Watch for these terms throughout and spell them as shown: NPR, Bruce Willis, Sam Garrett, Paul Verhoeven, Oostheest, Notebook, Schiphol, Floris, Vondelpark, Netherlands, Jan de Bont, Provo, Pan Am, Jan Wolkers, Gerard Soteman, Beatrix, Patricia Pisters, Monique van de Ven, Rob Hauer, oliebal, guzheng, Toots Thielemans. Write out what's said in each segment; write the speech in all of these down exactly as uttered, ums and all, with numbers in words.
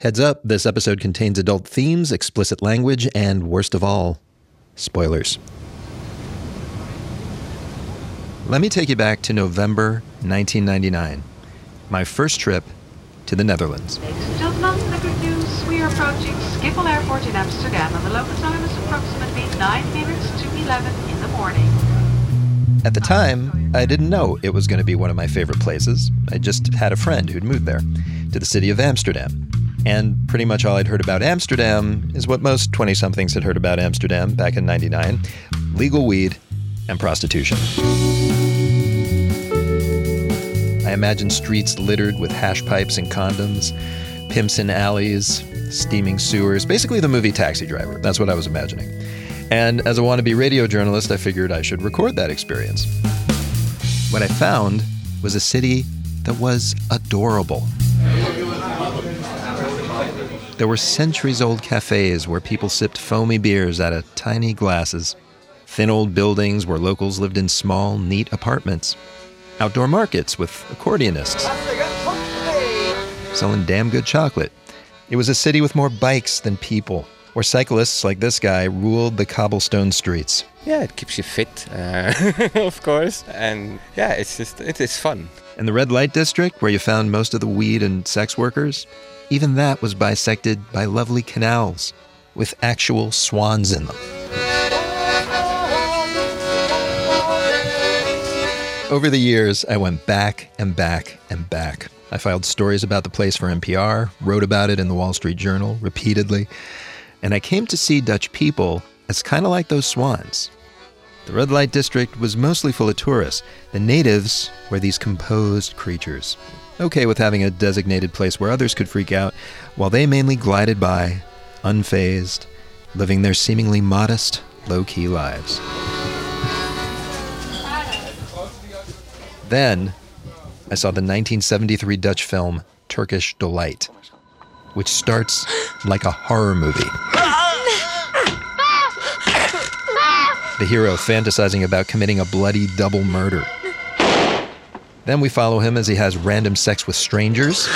Heads up, this episode contains adult themes, explicit language, and worst of all, spoilers. Let me take you back to November nineteen ninety-nine, my first trip to the Netherlands. Ladies and gentlemen, the good news, we are approaching Schiphol Airport in Amsterdam, and the local time is approximately nine minutes to eleven in the morning. At the time, I didn't know it was going to be one of my favorite places. I just had a friend who'd moved there, to the city of Amsterdam. And pretty much all I'd heard about Amsterdam is what most twenty-somethings had heard about Amsterdam back in ninety-nine, legal weed and prostitution. I imagined streets littered with hash pipes and condoms, pimps in alleys, steaming sewers, basically the movie Taxi Driver. That's what I was imagining. And as a wannabe radio journalist, I figured I should record that experience. What I found was a city that was adorable. There were centuries-old cafes where people sipped foamy beers out of tiny glasses, thin old buildings where locals lived in small, neat apartments, outdoor markets with accordionists selling damn good chocolate. It was a city with more bikes than people, where cyclists like this guy ruled the cobblestone streets. Yeah, it keeps you fit, uh, of course. And yeah, it's just, it is fun. And the red light district, where you found most of the weed and sex workers, even that was bisected by lovely canals with actual swans in them. Over the years, I went back and back and back. I filed stories about the place for N P R, wrote about it in the Wall Street Journal repeatedly. And I came to see Dutch people as kind of like those swans. The red light district was mostly full of tourists. The natives were these composed creatures, okay with having a designated place where others could freak out, while they mainly glided by, unfazed, living their seemingly modest, low-key lives. Then, I saw the nineteen seventy-three Dutch film Turkish Delight, which starts like a horror movie. The hero fantasizing about committing a bloody double murder. Then we follow him as he has random sex with strangers,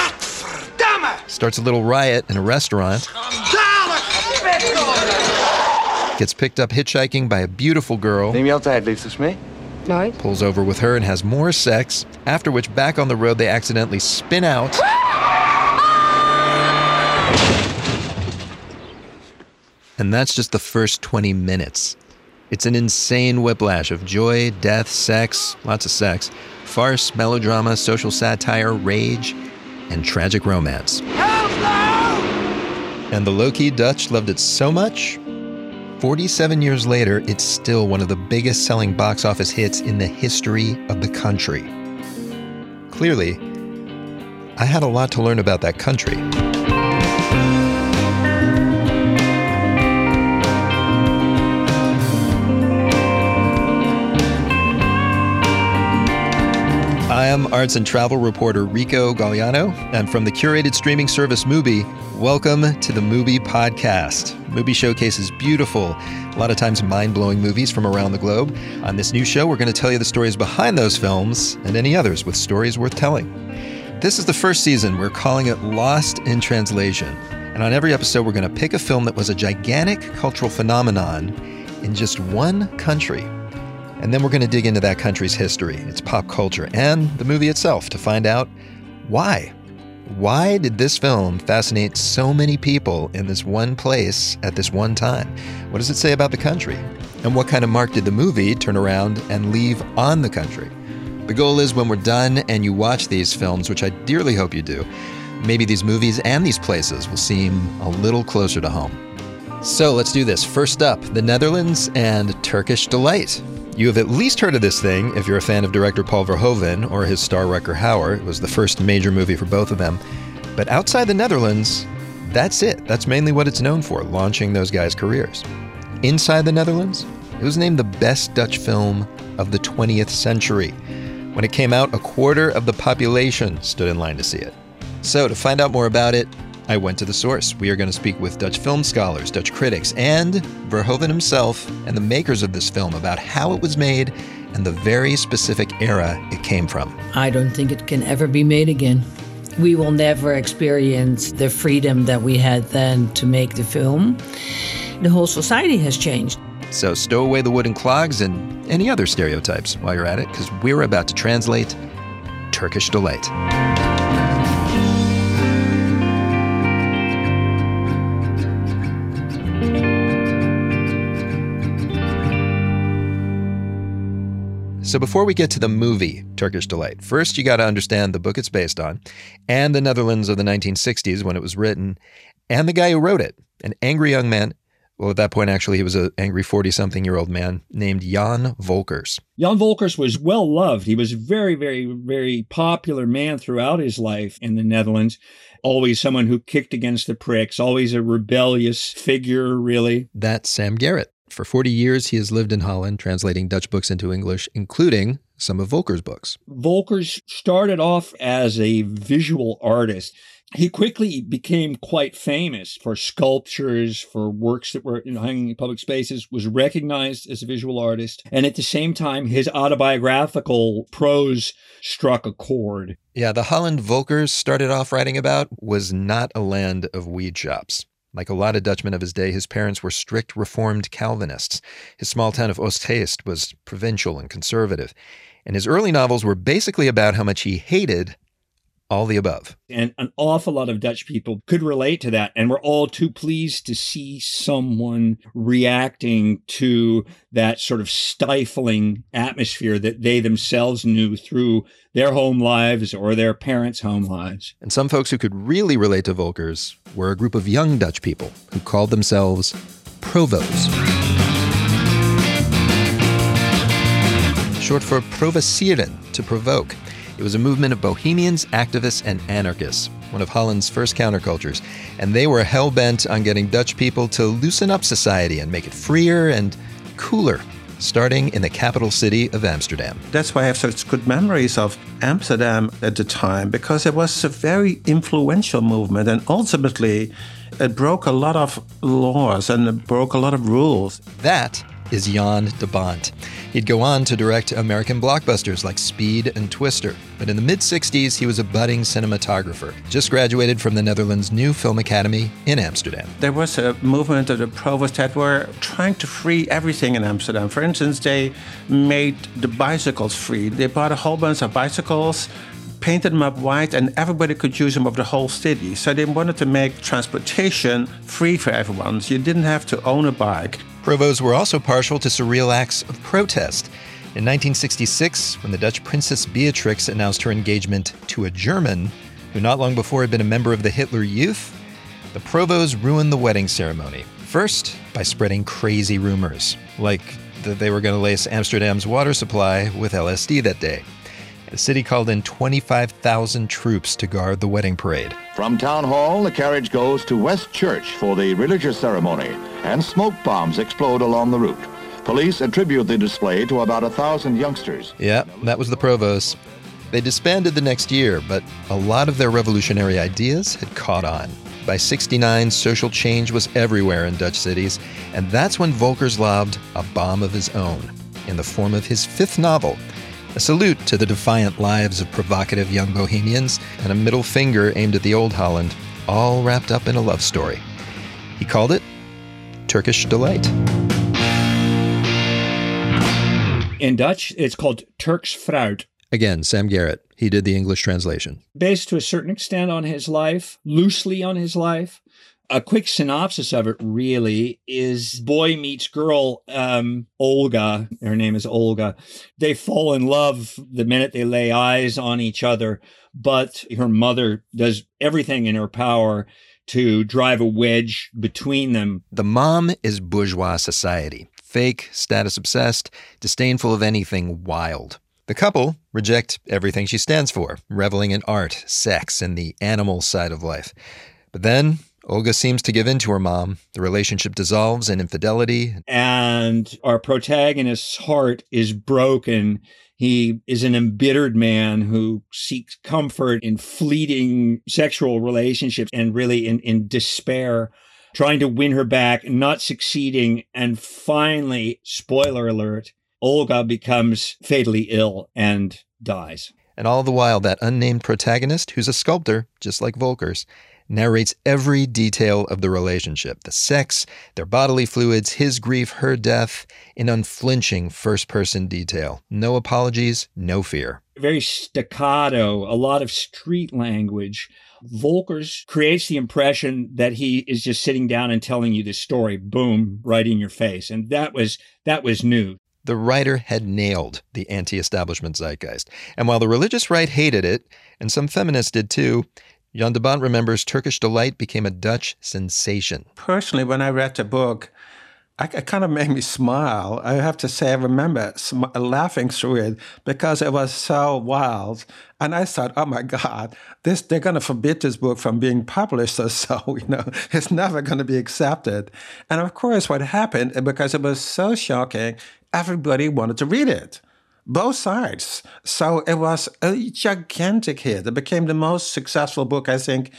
starts a little riot in a restaurant, gets picked up hitchhiking by a beautiful girl, pulls over with her and has more sex, after which back on the road they accidentally spin out, and that's just the first twenty minutes. It's an insane whiplash of joy, death, sex, lots of sex, farce, melodrama, social satire, rage, and tragic romance. Hello! And the low-key Dutch loved it so much, forty-seven years later, it's still one of the biggest selling box office hits in the history of the country. Clearly, I had a lot to learn about that country. I'm arts and travel reporter Rico Galliano, and from the curated streaming service Mubi, welcome to the Mubi Podcast. Mubi showcases beautiful, a lot of times mind-blowing movies from around the globe. On this new show, we're going to tell you the stories behind those films and any others with stories worth telling. This is the first season. We're calling it Lost in Translation. And on every episode, we're going to pick a film that was a gigantic cultural phenomenon in just one country. And then we're going to dig into that country's history, its pop culture, and the movie itself to find out why. Why did this film fascinate so many people in this one place at this one time? What does it say about the country? And what kind of mark did the movie turn around and leave on the country? The goal is when we're done and you watch these films, which I dearly hope you do, maybe these movies and these places will seem a little closer to home. So let's do this. First up, the Netherlands and Turkish Delight. You have at least heard of this thing if you're a fan of director Paul Verhoeven or his star Rutger Hauer. It was the first major movie for both of them. But outside the Netherlands, that's it. That's mainly what it's known for, launching those guys' careers. Inside the Netherlands, it was named the best Dutch film of the twentieth century. When it came out, a quarter of the population stood in line to see it. So to find out more about it, I went to the source. We are going to speak with Dutch film scholars, Dutch critics, and Verhoeven himself and the makers of this film about how it was made and the very specific era it came from. I don't think it can ever be made again. we will never experience the freedom that we had then to make the film. The whole society has changed. So stow away the wooden clogs and any other stereotypes while you're at it, because we're about to translate Turkish Delight. So before we get to the movie Turkish Delight, first you got to understand the book it's based on and the Netherlands of the nineteen sixties when it was written and the guy who wrote it, an angry young man. Well, at that point, actually, he was an angry forty-something-year-old man named Jan Wolkers. Jan Wolkers was well-loved. He was a very, very, very popular man throughout his life in the Netherlands. Always someone who kicked against the pricks, always a rebellious figure, really. That's Sam Garrett. For forty years, he has lived in Holland, translating Dutch books into English, including some of Wolkers' books. Wolkers started off as a visual artist. He quickly became quite famous for sculptures, for works that were hanging in public spaces, was recognized as a visual artist. And at the same time, his autobiographical prose struck a chord. Yeah, the Holland Wolkers started off writing about was not a land of weed shops. Like a lot of Dutchmen of his day, his parents were strict Reformed Calvinists. His small town of Oostheest was provincial and conservative. And his early novels were basically about how much he hated all the above. And an awful lot of Dutch people could relate to that. And we're all too pleased to see someone reacting to that sort of stifling atmosphere that they themselves knew through their home lives or their parents' home lives. And some folks who could really relate to Wolkers were a group of young Dutch people who called themselves provo's. Short for provoceren, to provoke. It was a movement of bohemians, activists, and anarchists, one of Holland's first countercultures. And they were hell-bent on getting Dutch people to loosen up society and make it freer and cooler, starting in the capital city of Amsterdam. That's why I have such good memories of Amsterdam at the time, because it was a very influential movement. And ultimately, it broke a lot of laws and it broke a lot of rules. That is Jan de Bont. He'd go on to direct American blockbusters like Speed and Twister. But in the mid-sixties, he was a budding cinematographer, just graduated from the Netherlands' new film academy in Amsterdam. There was a movement of the provosts that were trying to free everything in Amsterdam. For instance, they made the bicycles free. They bought a whole bunch of bicycles, painted them up white, and everybody could use them of the whole city. So they wanted to make transportation free for everyone. So you didn't have to own a bike. Provo's were also partial to surreal acts of protest. In nineteen sixty-six, when the Dutch Princess Beatrix announced her engagement to a German, who not long before had been a member of the Hitler Youth, the Provo's ruined the wedding ceremony. First, by spreading crazy rumors, like that they were going to lace Amsterdam's water supply with L S D that day. The city called in twenty-five thousand troops to guard the wedding parade. From Town Hall, the carriage goes to West Church for the religious ceremony, and smoke bombs explode along the route. Police attribute the display to about a thousand youngsters. Yeah, that was the Provo's. They disbanded the next year, but a lot of their revolutionary ideas had caught on. By sixty-nine, social change was everywhere in Dutch cities, and that's when Wolkers lobbed a bomb of his own in the form of his fifth novel, a salute to the defiant lives of provocative young bohemians, and a middle finger aimed at the old Holland, all wrapped up in a love story. He called it Turkish Delight. In Dutch, it's called Turks Fruit. Again, Sam Garrett. He did the English translation. Based to a certain extent on his life, loosely on his life. A quick synopsis of it, really, is boy meets girl, um, Olga. Her name is Olga. They fall in love the minute they lay eyes on each other, but her mother does everything in her power to drive a wedge between them. The mom is bourgeois society, fake, status-obsessed, disdainful of anything wild. The couple reject everything she stands for, reveling in art, sex, and the animal side of life. But then Olga seems to give in to her mom. The relationship dissolves in infidelity. And our protagonist's heart is broken. He is an embittered man who seeks comfort in fleeting sexual relationships and really in, in despair, trying to win her back, not succeeding. And finally, spoiler alert, Olga becomes fatally ill and dies. And all the while, that unnamed protagonist, who's a sculptor, just like Wolkers, narrates every detail of the relationship, the sex, their bodily fluids, his grief, her death, in unflinching first-person detail. No apologies, no fear. Very staccato, a lot of street language. Wolkers creates the impression that he is just sitting down and telling you the story, boom, right in your face. And that was that was new. The writer had nailed the anti-establishment zeitgeist. And while the religious right hated it, and some feminists did too, Jan de Bont remembers Turkish Delight became a Dutch sensation. Personally, when I read the book, it kind of made me smile. I have to say, I remember sm- laughing through it because it was so wild. And I thought, oh my God, this they're going to forbid this book from being published or so, you know, it's never going to be accepted. And of course, what happened, because it was so shocking, everybody wanted to read it. Both sides. So it was a gigantic hit. It became the most successful book, I think,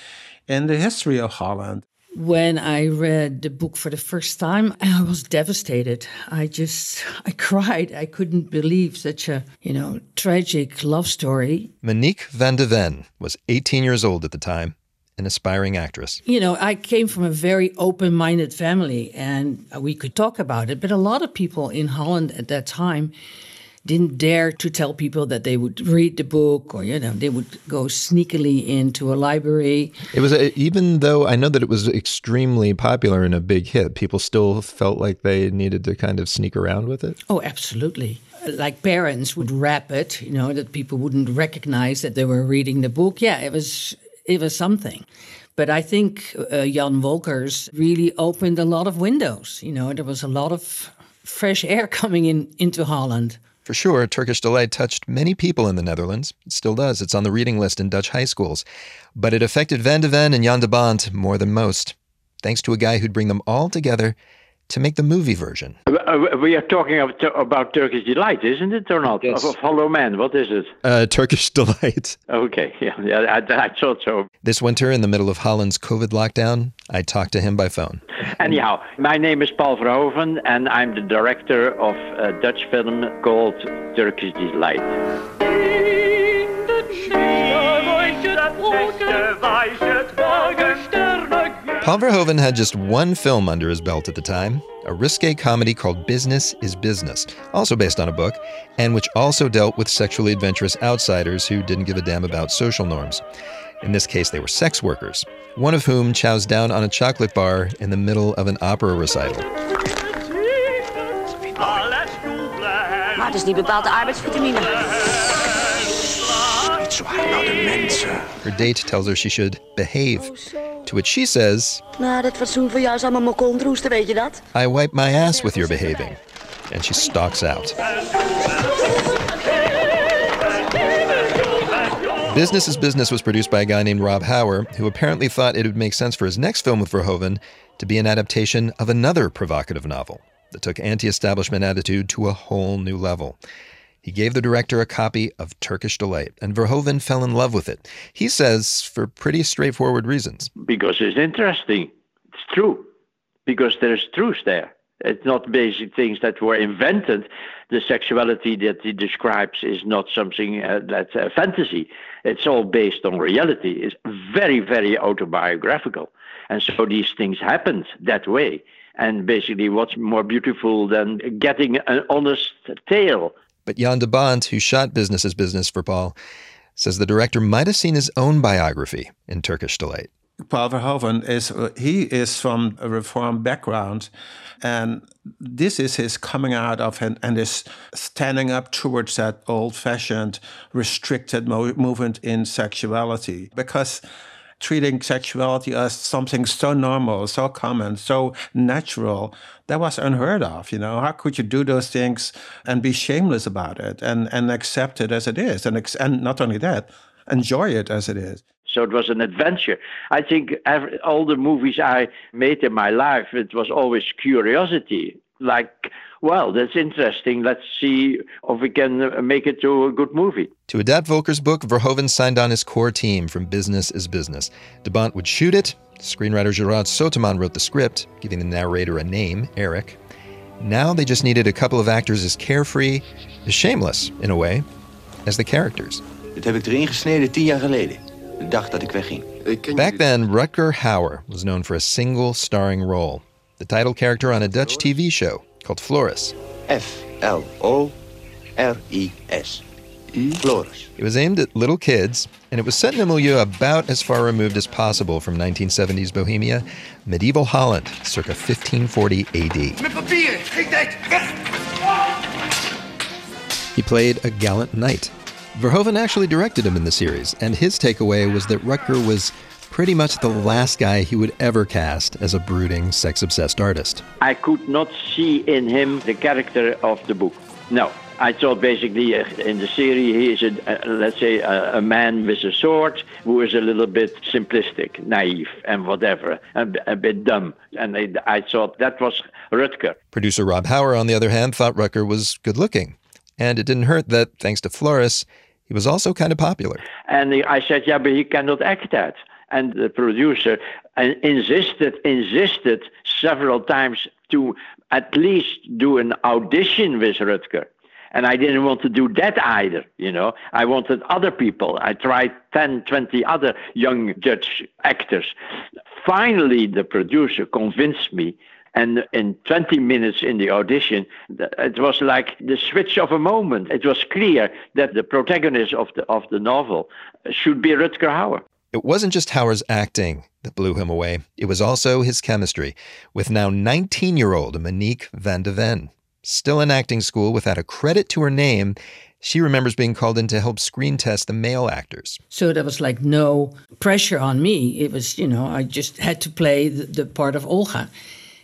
in the history of Holland. When I read the book for the first time, I was devastated. I just, I cried. I couldn't believe such a, you know, tragic love story. Monique van de Ven was eighteen years old at the time, an aspiring actress. You know, I came from a very open-minded family, and we could talk about it. But a lot of people in Holland at that time didn't dare to tell people that they would read the book, or, you know, they would go sneakily into a library. It was, a, even though I know that it was extremely popular and a big hit, people still felt like they needed to kind of sneak around with it? Oh, absolutely. Like parents would wrap it, you know, that people wouldn't recognize that they were reading the book. Yeah, it was, it was something. But I think uh, Jan Wolkers really opened a lot of windows. You know, there was a lot of fresh air coming in into Holland. For sure, Turkish Delight touched many people in the Netherlands. It still does. It's on the reading list in Dutch high schools. But it affected Van de Ven and Jan de Bont more than most, thanks to a guy who'd bring them all together to make the movie version. We are talking about Turkish Delight, isn't it, or not? Yes. Of Hollow Man, what is it? Uh, Turkish Delight. Okay, yeah, yeah I, I thought so. This winter, in the middle of Holland's COVID lockdown, I talked to him by phone. Anyhow, my name is Paul Verhoeven, and I'm the director of a Dutch film called Turkish Delight. Paul Verhoeven had just one film under his belt at the time, a risque comedy called Business is Business, also based on a book, and which also dealt with sexually adventurous outsiders who didn't give a damn about social norms. In this case, they were sex workers, one of whom chows down on a chocolate bar in the middle of an opera recital. Maar dus die bepaalde arbeidsvitamine. Her date tells her she should behave, to which she says, I wipe my ass with your behaving. And she stalks out. Business is Business was produced by a guy named Rob Hauer, who apparently thought it would make sense for his next film with Verhoeven to be an adaptation of another provocative novel that took anti-establishment attitude to a whole new level. He gave the director a copy of Turkish Delight, and Verhoeven fell in love with it. He says, for pretty straightforward reasons. Because it's interesting. It's true. Because there's truth there. It's not basic things that were invented. The sexuality that he describes is not something uh, that's a fantasy. It's all based on reality. It's very, very autobiographical. And so these things happened that way. And basically, what's more beautiful than getting an honest tale? But Jan de Bont, who shot Business is Business for Paul, says the director might have seen his own biography in Turkish Delight. Paul Verhoeven, is he is from a reform background, and this is his coming out of and, and his standing up towards that old-fashioned, restricted mo- movement in sexuality. Because treating sexuality as something so normal, so common, so natural, that was unheard of, you know. How could you do those things and be shameless about it and, and accept it as it is? And, ex- and not only that, enjoy it as it is. So it was an adventure. I think every, all the movies I made in my life, it was always curiosity. Like, well, that's interesting. Let's see if we can make it to a good movie. To adapt Wolkers' book, Verhoeven signed on his core team from Business is Business. De Bont would shoot it. Screenwriter Gerard Soteman wrote the script, giving the narrator a name, Eric. Now they just needed a couple of actors as carefree, as shameless, in a way, as the characters. Dit heb ik erin gesneden tien jaar geleden, de dag dat ik wegging. Back then, Rutger Hauer was known for a single starring role. The title character on a Dutch T V show called Floris. F L O R I S. Floris. It was aimed at little kids, and it was set in a milieu about as far removed as possible from nineteen seventies Bohemia, medieval Holland, circa fifteen forty A D. He played a gallant knight. Verhoeven actually directed him in the series, and his takeaway was that Rutger was pretty much the last guy he would ever cast as a brooding, sex-obsessed artist. I could not see in him the character of the book. No. I thought basically in the series he is, a, uh, let's say, a, a man with a sword who is a little bit simplistic, naive, and whatever, and a bit dumb. And I, I thought that was Rutger. Producer Rob Hauer, on the other hand, thought Rutger was good-looking. And it didn't hurt that, thanks to Floris, he was also kind of popular. And I said, yeah, but he cannot act that. And the producer insisted, insisted several times to at least do an audition with Rutger. And I didn't want to do that either, you know. I wanted other people. I tried ten, twenty other young Dutch actors. Finally, the producer convinced me. And in twenty minutes in the audition, it was like the switch of a moment. It was clear that the protagonist of the, of the novel should be Rutger Hauer. It wasn't just Hauer's acting that blew him away. It was also his chemistry with now nineteen-year-old Monique van de Ven. Still in acting school without a credit to her name, she remembers being called in to help screen test the male actors. So there was like no pressure on me. It was, you know, I just had to play the, the part of Olga.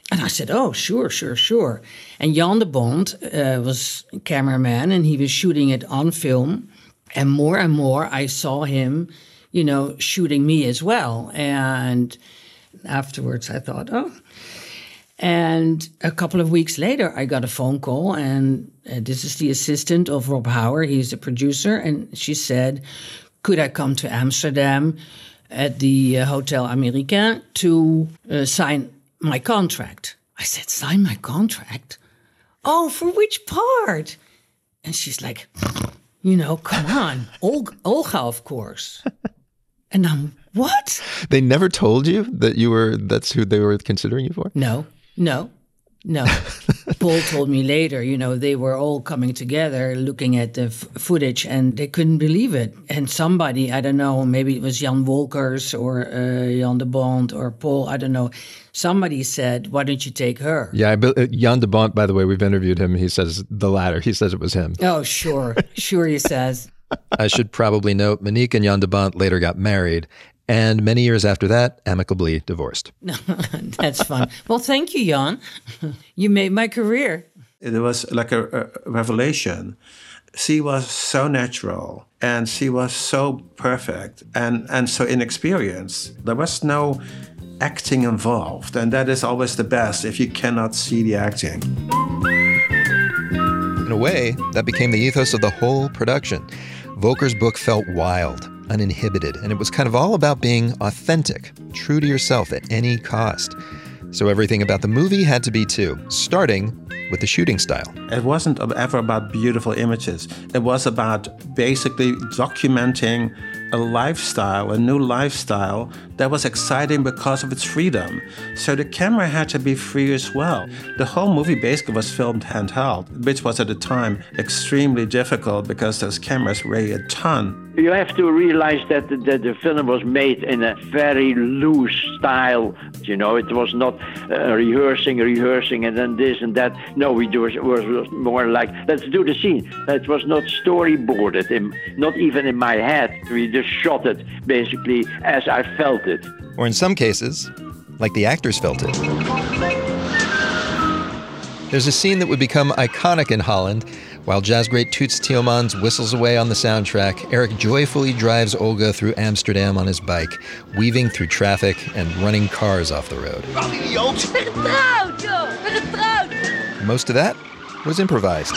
And I said, oh, sure, sure, sure. And Jan de Bont uh, was a cameraman and he was shooting it on film. And more and more I saw him, you know, shooting me as well. And afterwards I thought, oh... And a couple of weeks later, I got a phone call, and uh, this is the assistant of Rob Hauer. He's the producer, and she said, could I come to Amsterdam at the uh, Hotel Americain to uh, sign my contract? I said, sign my contract? Oh, for which part? And she's like, you know, come on, Olga, Olga, of course. And I'm, what? They never told you that you were, that's who they were considering you for? No. No, no. Paul told me later, you know, they were all coming together looking at the f footage and they couldn't believe it. And somebody, I don't know, maybe it was Jan Wolkers or uh, Jan de Bont or Paul, I don't know. Somebody said, why don't you take her? Yeah, but, uh, Jan de Bont, by the way, we've interviewed him. He says the latter. He says it was him. Oh, sure. Sure, he says. I should probably note Monique and Jan de Bont later got married. And many years after that, amicably divorced. That's fun. Well, thank you, Jan. You made my career. It was like a, a revelation. She was so natural and she was so perfect and, and so inexperienced. There was no acting involved. And that is always the best if you cannot see the acting. In a way, that became the ethos of the whole production. Volker's book felt wild, uninhibited, and it was kind of all about being authentic, true to yourself at any cost. So everything about the movie had to be too, starting with the shooting style. It wasn't ever about beautiful images. It was about basically documenting a lifestyle, a new lifestyle that was exciting because of its freedom. So the camera had to be free as well. The whole movie basically was filmed handheld, which was at the time extremely difficult because those cameras weigh a ton. You have to realize that the, that the film was made in a very loose style. You know, it was not uh, rehearsing, rehearsing, and then this and that. No, we do, it was more like, let's do the scene. It was not storyboarded, in, not even in my head. We just shot it, basically, as I felt it. Or in some cases, like the actors felt it. There's a scene that would become iconic in Holland. While jazz great Toots Thielemans whistles away on the soundtrack, Eric joyfully drives Olga through Amsterdam on his bike, weaving through traffic and running cars off the road. Most of that was improvised.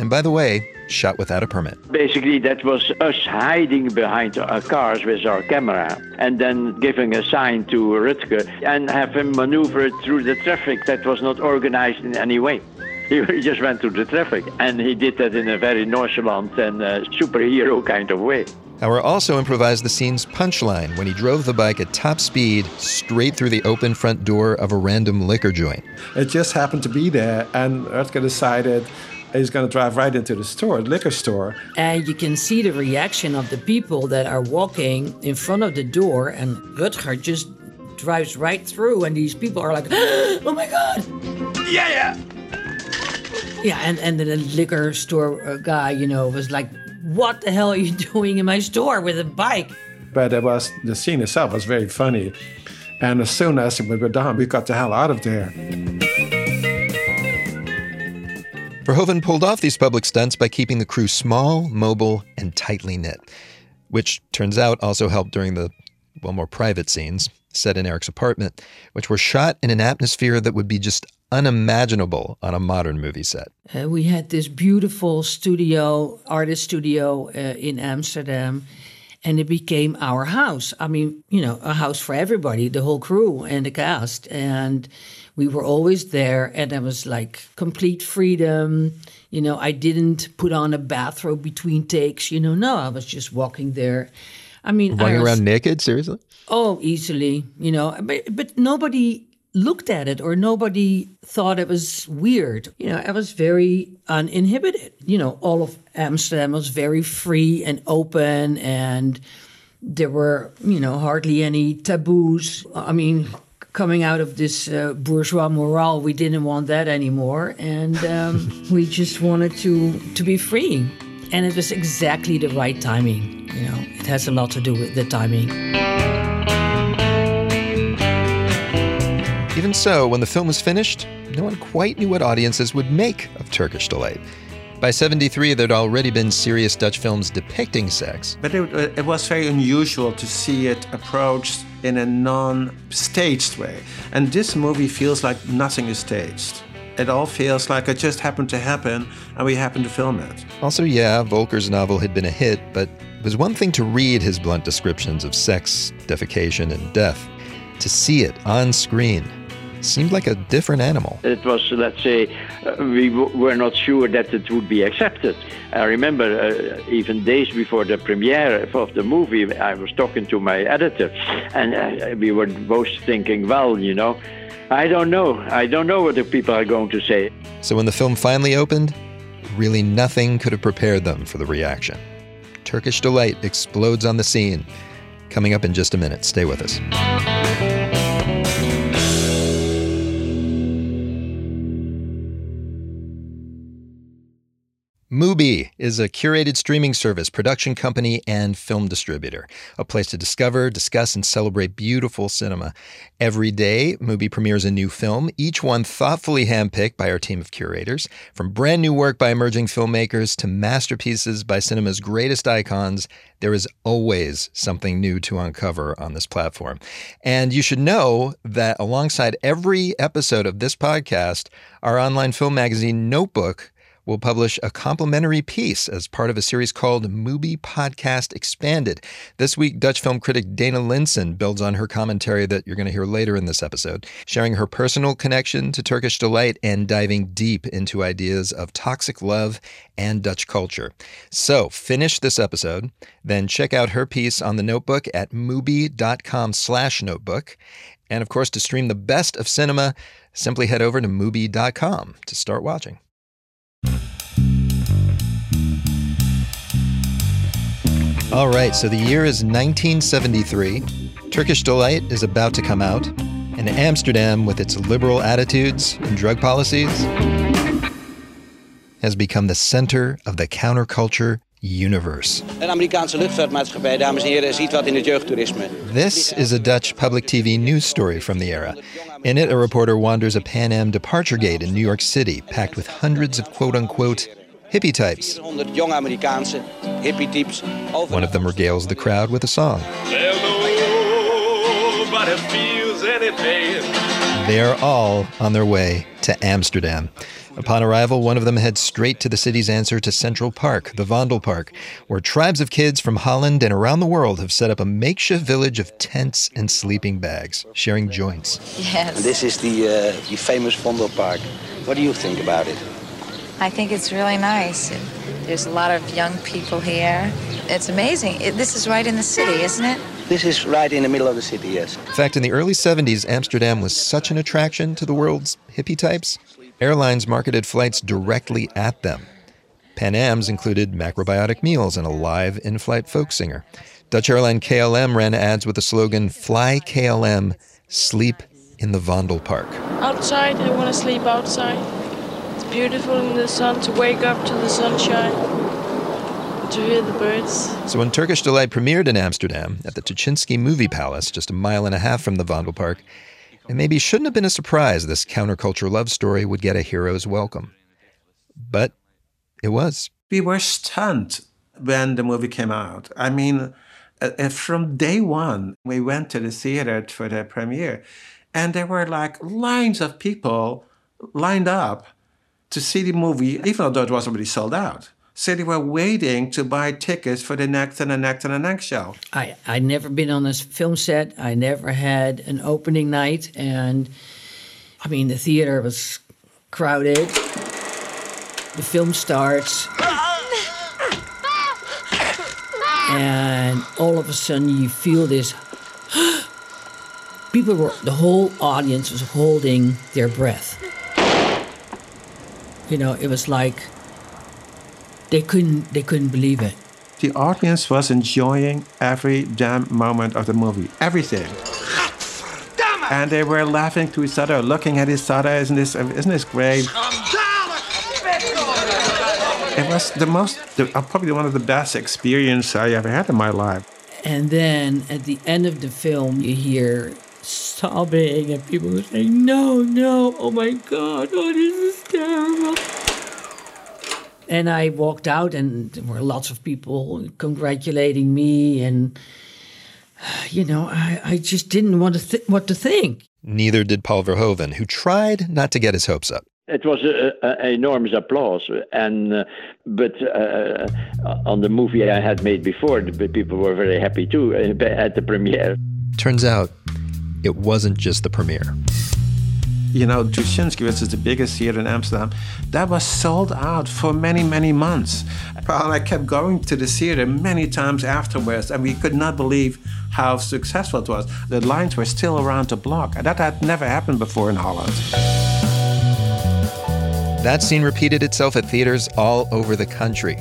And by the way, shot without a permit. Basically, that was us hiding behind our cars with our camera and then giving a sign to Rutger and have him maneuver through the traffic that was not organized in any way. He just went through the traffic. And he did that in a very nonchalant and uh, superhero kind of way. Hauer also improvised the scene's punchline when he drove the bike at top speed straight through the open front door of a random liquor joint. It just happened to be there, and Rutger decided he's going to drive right into the store, the liquor store. And you can see the reaction of the people that are walking in front of the door, and Rutger just drives right through, and these people are like, oh my God! Yeah, yeah! Yeah, and, and the liquor store guy, you know, was like, what the hell are you doing in my store with a bike? But it was, the scene itself was very funny. And as soon as we were done, we got the hell out of there. Verhoeven pulled off these public stunts by keeping the crew small, mobile, and tightly knit, which turns out also helped during the, well, more private scenes set in Eric's apartment, which were shot in an atmosphere that would be just unimaginable on a modern movie set. Uh, we had this beautiful studio, artist studio uh, in Amsterdam, and it became our house. I mean, you know, a house for everybody, the whole crew and the cast. And we were always there, and it was like complete freedom. You know, I didn't put on a bathrobe between takes. You know, no, I was just walking there. I mean, walking I was, around naked, seriously? Oh, easily, you know. But but nobody looked at it, or nobody thought it was weird. You know, I was very uninhibited. You know, all of Amsterdam was very free and open, and there were, you know, hardly any taboos. I mean, coming out of this uh, bourgeois morale, we didn't want that anymore, and um, we just wanted to, to be free. And it was exactly the right timing, you know. It has a lot to do with the timing. Even so, when the film was finished, no one quite knew what audiences would make of Turkish Delight. By seventy-three, there'd already been serious Dutch films depicting sex. But it, it was very unusual to see it approached in a non-staged way. And this movie feels like nothing is staged. It all feels like it just happened to happen, and we happened to film it. Also, yeah, Wolkers' novel had been a hit, but it was one thing to read his blunt descriptions of sex, defecation, and death. To see it on screen seemed like a different animal. It was, let's say, uh, we w- were not sure that it would be accepted. I remember uh, even days before the premiere of the movie, I was talking to my editor, and uh, we were both thinking, well, you know, I don't know. I don't know what the people are going to say. So when the film finally opened, really nothing could have prepared them for the reaction. Turkish Delight explodes on the scene. Coming up in just a minute. Stay with us. Mubi is a curated streaming service, production company, and film distributor. A place to discover, discuss, and celebrate beautiful cinema. Every day, Mubi premieres a new film, each one thoughtfully handpicked by our team of curators. From brand new work by emerging filmmakers to masterpieces by cinema's greatest icons, there is always something new to uncover on this platform. And you should know that alongside every episode of this podcast, our online film magazine Notebook will publish a complimentary piece as part of a series called Mubi Podcast Expanded. This week, Dutch film critic Dana Linssen builds on her commentary that you're going to hear later in this episode, sharing her personal connection to Turkish Delight and diving deep into ideas of toxic love and Dutch culture. So finish this episode, then check out her piece on the Notebook at mubi.com slash notebook. And of course, to stream the best of cinema, simply head over to mubi dot com to start watching. All right, so the year is nineteen seventy-three. Turkish Delight is about to come out, and Amsterdam, with its liberal attitudes and drug policies, has become the center of the counterculture universe. Een Amerikaanse luchtvaartmaatschappij, dames en heren, ziet wat in het jeugdtoerisme. This is a Dutch public T V news story from the era. In it, a reporter wanders a Pan Am departure gate in New York City, packed with hundreds of quote-unquote hippie types. One of them regales the crowd with a song. They are all on their way to Amsterdam. Upon arrival, one of them heads straight to the city's answer to Central Park, the Vondelpark, where tribes of kids from Holland and around the world have set up a makeshift village of tents and sleeping bags, sharing joints. Yes. This is the, uh, the famous Vondelpark. What do you think about it? I think it's really nice. There's a lot of young people here. It's amazing. It, this is right in the city, isn't it? This is right in the middle of the city, yes. In fact, in the early seventies, Amsterdam was such an attraction to the world's hippie types, airlines marketed flights directly at them. Pan Am's included macrobiotic meals and a live in-flight folk singer. Dutch airline K L M ran ads with the slogan, "Fly K L M, sleep in the Vondelpark." Outside, I want to sleep outside. It's beautiful in the sun, to wake up to the sunshine, to hear the birds. So when Turkish Delight premiered in Amsterdam at the Tuschinski Movie Palace, just a mile and a half from the Vondelpark, it maybe shouldn't have been a surprise this counterculture love story would get a hero's welcome. But it was. We were stunned when the movie came out. I mean, uh, from day one, we went to the theater for the premiere, and there were like lines of people lined up to see the movie, even though it was already sold out. So they were waiting to buy tickets for the next and the next and the next show. I, I'd never been on a film set. I never had an opening night. And, I mean, the theater was crowded. The film starts. And all of a sudden you feel this. People were, the whole audience was holding their breath. You know, it was like, They couldn't, they couldn't believe it. The audience was enjoying every damn moment of the movie, everything. And they were laughing to each other, looking at each other. Isn't this, isn't this great? It was the most, the, probably one of the best experiences I ever had in my life. And then at the end of the film, you hear sobbing and people were saying, "No, no, oh my God, oh, this is terrible." And I walked out, and there were lots of people congratulating me, and, you know, I, I just didn't want to th- what to think. Neither did Paul Verhoeven, who tried not to get his hopes up. It was a, a, a enormous applause, and uh, but uh, on the movie I had made before, the people were very happy too at the premiere. Turns out, it wasn't just the premiere. You know, Tuschinski, which is the biggest theater in Amsterdam, that was sold out for many, many months. Paul and I kept going to the theater many times afterwards, and we could not believe how successful it was. The lines were still around the block, and that had never happened before in Holland. That scene repeated itself at theaters all over the country.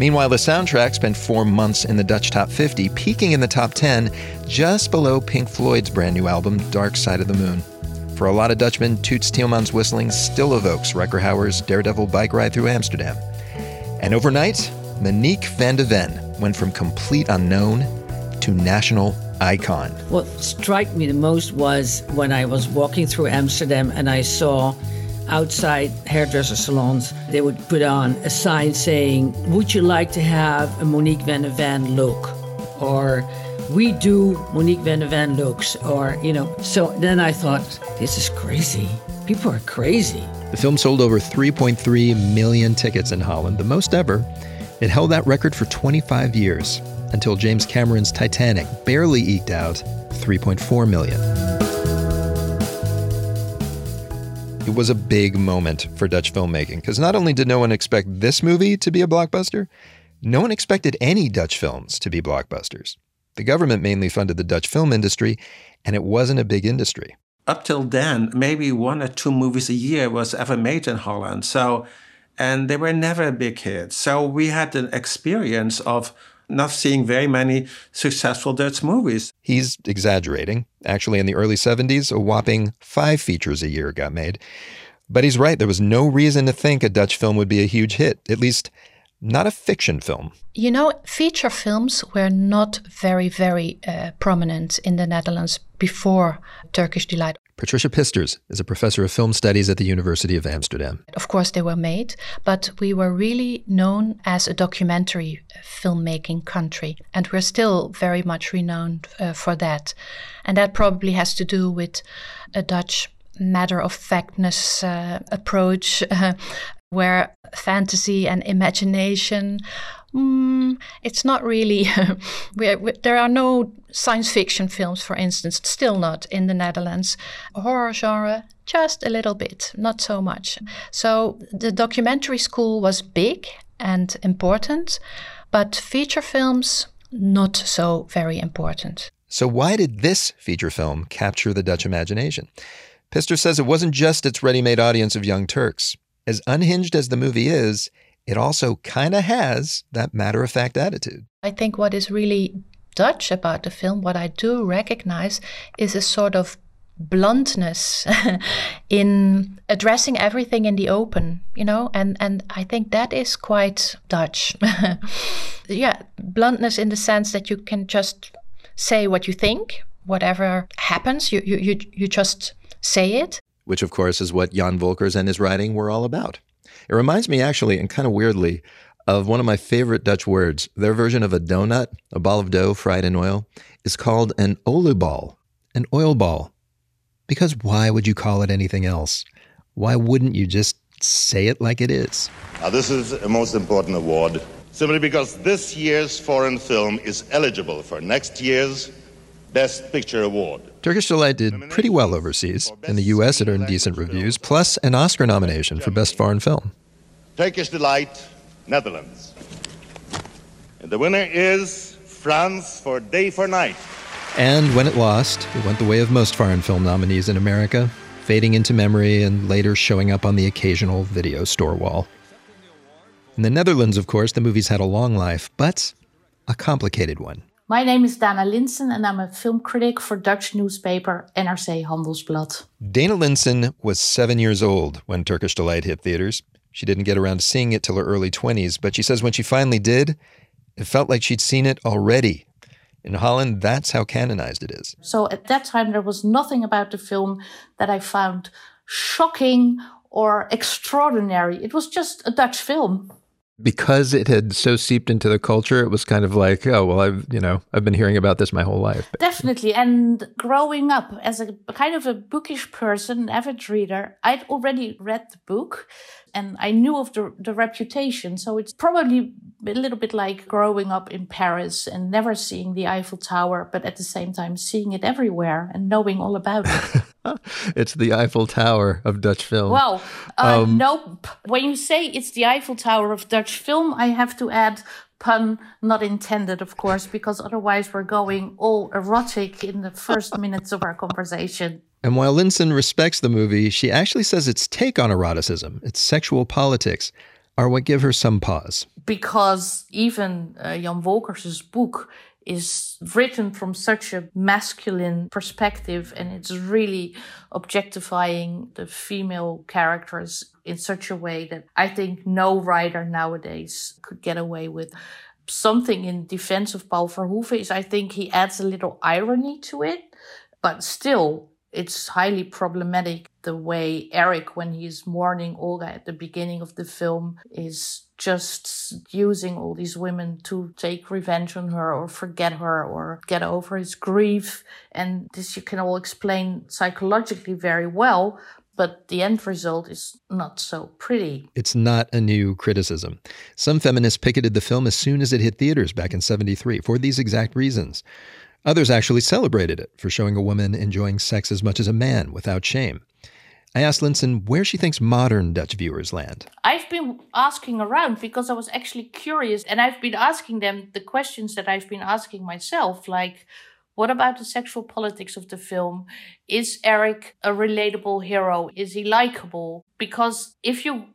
Meanwhile, the soundtrack spent four months in the Dutch top fifty, peaking in the top ten, just below Pink Floyd's brand new album, Dark Side of the Moon. For a lot of Dutchmen, Toots Thielemans' whistling still evokes Rutger Hauer's daredevil bike ride through Amsterdam. And overnight, Monique van de Ven went from complete unknown to national icon. What struck me the most was when I was walking through Amsterdam and I saw outside hairdresser salons, they would put on a sign saying, "Would you like to have a Monique van de Ven look?" Or, "We do Monique van de Ven looks," or, you know. So then I thought, this is crazy. People are crazy. The film sold over three point three million tickets in Holland, the most ever. It held that record for twenty-five years, until James Cameron's Titanic barely eked out three point four million. It was a big moment for Dutch filmmaking, because not only did no one expect this movie to be a blockbuster, no one expected any Dutch films to be blockbusters. The government mainly funded the Dutch film industry, and it wasn't a big industry. Up till then, maybe one or two movies a year was ever made in Holland. So, and they were never big hits. So we had an experience of not seeing very many successful Dutch movies. He's exaggerating. Actually, in the early seventies, a whopping five features a year got made. But he's right. There was no reason to think a Dutch film would be a huge hit, at least not a fiction film. You know, feature films were not very, very uh, prominent in the Netherlands before Turkish Delight. Patricia Pisters is a professor of film studies at the University of Amsterdam. Of course, they were made, but we were really known as a documentary filmmaking country. And we're still very much renowned uh, for that. And that probably has to do with a Dutch matter-of-factness uh, approach, uh, where fantasy and imagination, mm, it's not really, we're, we, there are no science fiction films, for instance, still not in the Netherlands. Horror genre, Just a little bit, not so much. So the documentary school was big and important, but feature films, not so very important. So why did this feature film capture the Dutch imagination? Pisters says it wasn't just its ready-made audience of young Turks. As unhinged as the movie is, it also kind of has that matter-of-fact attitude. I think what is really Dutch about the film, what I do recognize, is a sort of bluntness in addressing everything in the open, you know, and, and I think that is quite Dutch. Yeah, bluntness in the sense that you can just say what you think, whatever happens, you, you, you, you just say it. Which, of course, is what Jan Wolkers and his writing were all about. It reminds me actually, and kind of weirdly, of one of my favorite Dutch words. Their version of a donut, a ball of dough fried in oil, is called an oliebal, an oil ball. Because why would you call it anything else? Why wouldn't you just say it like it is? Now, this is a most important award, simply because this year's foreign film is eligible for next year's Best Picture Award. Turkish Delight did pretty well overseas. In the U S it earned decent reviews, plus an Oscar nomination for Best Foreign Film. Turkish Delight, Netherlands. And the winner is France for Day for Night. And when it lost, it went the way of most foreign film nominees in America, fading into memory and later showing up on the occasional video store wall. In the Netherlands, of course, the movie's had a long life, but a complicated one. My name is Dana Linssen, and I'm a film critic for Dutch newspaper N R C Handelsblad. Dana Linssen was seven years old when Turkish Delight hit theaters. She didn't get around to seeing it till her early twenties, but she says when she finally did, it felt like she'd seen it already. In Holland, that's how canonized it is. So at that time, there was nothing about the film that I found shocking or extraordinary. It was just a Dutch film. Because it had so seeped into the culture, it was kind of like, oh, well, I've, you know, I've been hearing about this my whole life. Definitely. And growing up as a kind of a bookish person, an avid reader, I'd already read the book and I knew of the, the reputation. So it's probably a little bit like growing up in Paris and never seeing the Eiffel Tower, but at the same time seeing it everywhere and knowing all about it. It's the Eiffel Tower of Dutch film. Well, uh, um, nope. When you say it's the Eiffel Tower of Dutch film, I have to add, pun not intended, of course, because otherwise we're going all erotic in the first minutes of our conversation. And while Linssen respects the movie, she actually says its take on eroticism, its sexual politics, are what give her some pause. Because even uh, Jan Wolkers' book is written from such a masculine perspective, and it's really objectifying the female characters in such a way that I think no writer nowadays could get away with. Something in defense of Paul Verhoeven is I think he adds a little irony to it, but still it's highly problematic. The way Eric, when he's mourning Olga at the beginning of the film, is just using all these women to take revenge on her or forget her or get over his grief. And this you can all explain psychologically very well, but the end result is not so pretty. It's not a new criticism. Some feminists picketed the film as soon as it hit theaters back in seventy-three for these exact reasons. Others actually celebrated it for showing a woman enjoying sex as much as a man without shame. I asked Linssen where she thinks modern Dutch viewers land. I've been asking around because I was actually curious, and I've been asking them the questions that I've been asking myself, like, what about the sexual politics of the film? Is Eric a relatable hero? Is he likable? Because if you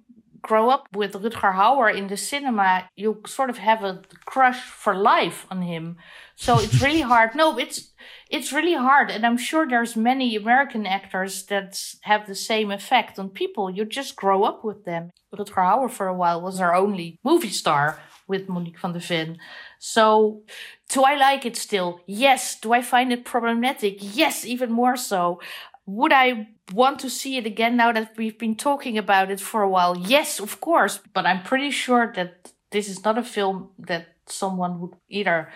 grow up with Rutger Hauer in the cinema, you sort of have a crush for life on him. So it's really hard. No, it's it's really hard. And I'm sure there's many American actors that have the same effect on people. You just grow up with them. Rutger Hauer for a while was our only movie star with Monique van de Ven. So do I like it still? Yes. Do I find it problematic? Yes, even more so. Would I want to see it again now that we've been talking about it for a while? Yes, of course. But I'm pretty sure that this is not a film that someone would either,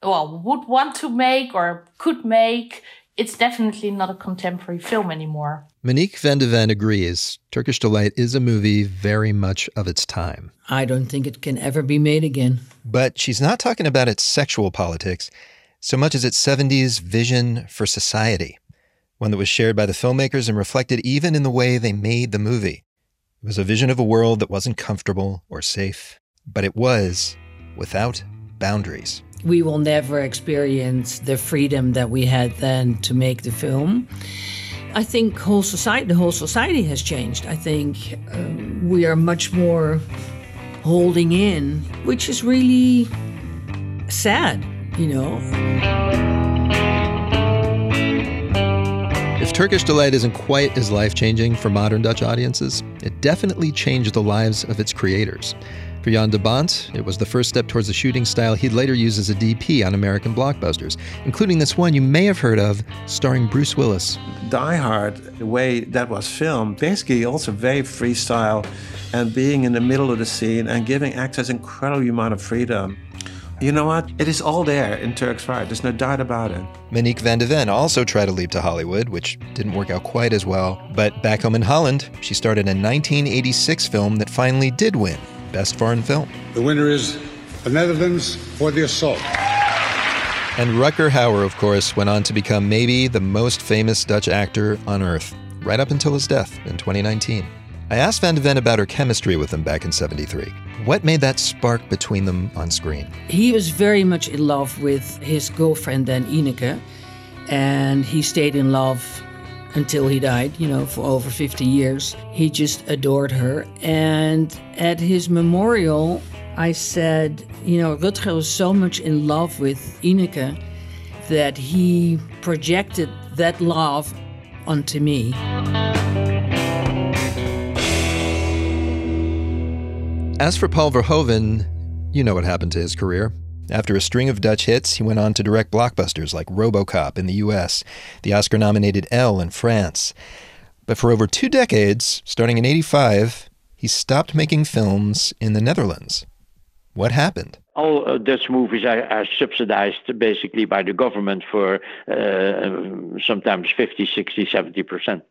well, would want to make or could make. It's definitely not a contemporary film anymore. Monique van de Ven agrees. Turkish Delight is a movie very much of its time. I don't think it can ever be made again. But she's not talking about its sexual politics so much as its seventies vision for society, one that was shared by the filmmakers and reflected even in the way they made the movie. It was a vision of a world that wasn't comfortable or safe, but it was without boundaries. We will never experience the freedom that we had then to make the film. I think whole society, the whole society has changed. I think uh, we are much more holding in, which is really sad, you know. If Turkish Delight isn't quite as life-changing for modern Dutch audiences, it definitely changed the lives of its creators. For Jan de Bont, it was the first step towards the shooting style he'd later use as a D P on American blockbusters, including this one you may have heard of, starring Bruce Willis. Die Hard, the way that was filmed, basically also very freestyle, and being in the middle of the scene and giving actors an incredible amount of freedom. You know what? It is all there in Turk's heart. There's no doubt about it. Monique van de Ven also tried to leap to Hollywood, which didn't work out quite as well. But back home in Holland, she started a nineteen eighty-six film that finally did win Best Foreign Film. The winner is the Netherlands for The Assault. And Rutger Hauer, of course, went on to become maybe the most famous Dutch actor on earth, right up until his death in twenty nineteen. I asked Van de Ven about her chemistry with him back in seventy-three. What made that spark between them on screen? He was very much in love with his girlfriend then, Ineke, and he stayed in love until he died, you know, for over fifty years. He just adored her. And at his memorial, I said, you know, Rutger was so much in love with Ineke that he projected that love onto me. As for Paul Verhoeven, you know what happened to his career. After a string of Dutch hits, he went on to direct blockbusters like RoboCop in the U S, the Oscar-nominated Elle in France. But for over two decades, starting in eighty-five, he stopped making films in the Netherlands. What happened? All uh, Dutch movies are, are subsidized basically by the government for uh, sometimes fifty, sixty, seventy percent.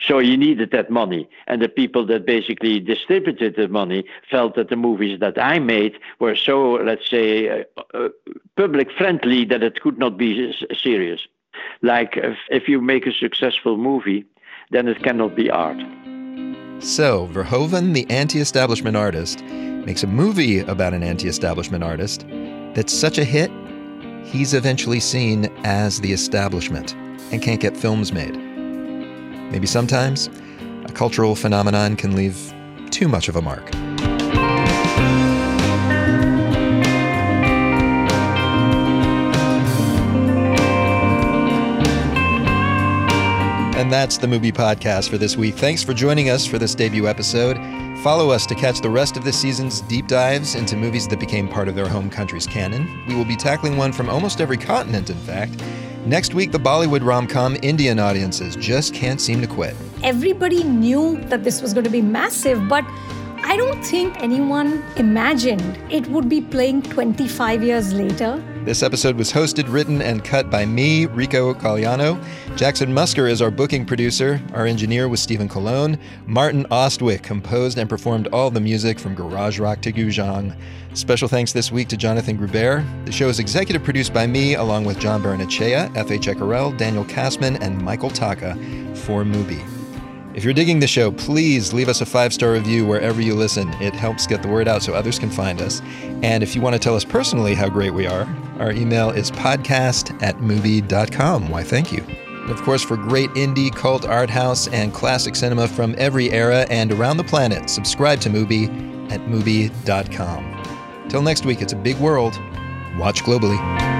So you needed that money. And the people that basically distributed the money felt that the movies that I made were so, let's say, uh, uh, public-friendly that it could not be serious. Like, if, if you make a successful movie, then it cannot be art. So, Verhoeven, the anti-establishment artist, makes a movie about an anti-establishment artist that's such a hit, he's eventually seen as the establishment and can't get films made. Maybe sometimes, a cultural phenomenon can leave too much of a mark. And that's the Mubi Podcast for this week. Thanks for joining us for this debut episode. Follow us to catch the rest of this season's deep dives into movies that became part of their home country's canon. We will be tackling one from almost every continent, in fact. Next week, the Bollywood rom-com Indian audiences just can't seem to quit. Everybody knew that this was going to be massive, but I don't think anyone imagined it would be playing twenty-five years later. This episode was hosted, written, and cut by me, Rico Galliano. Jackson Musker is our booking producer. Our engineer was Stephen Colon. Martin Ostwick composed and performed all the music from garage rock to guzheng. Special thanks this week to Jonathan Gruber. The show is executive produced by me, along with John Baronechea, F H Ekerell, Daniel Kassman, and Michael Taka for Mubi. If you're digging the show, please leave us a five-star review wherever you listen. It helps get the word out so others can find us. And if you want to tell us personally how great we are, our email is podcast at mubi dot com. Why, thank you. And of course, for great indie, cult art house, and classic cinema from every era and around the planet, subscribe to Mubi at mubi dot com. Till next week, it's a big world. Watch globally.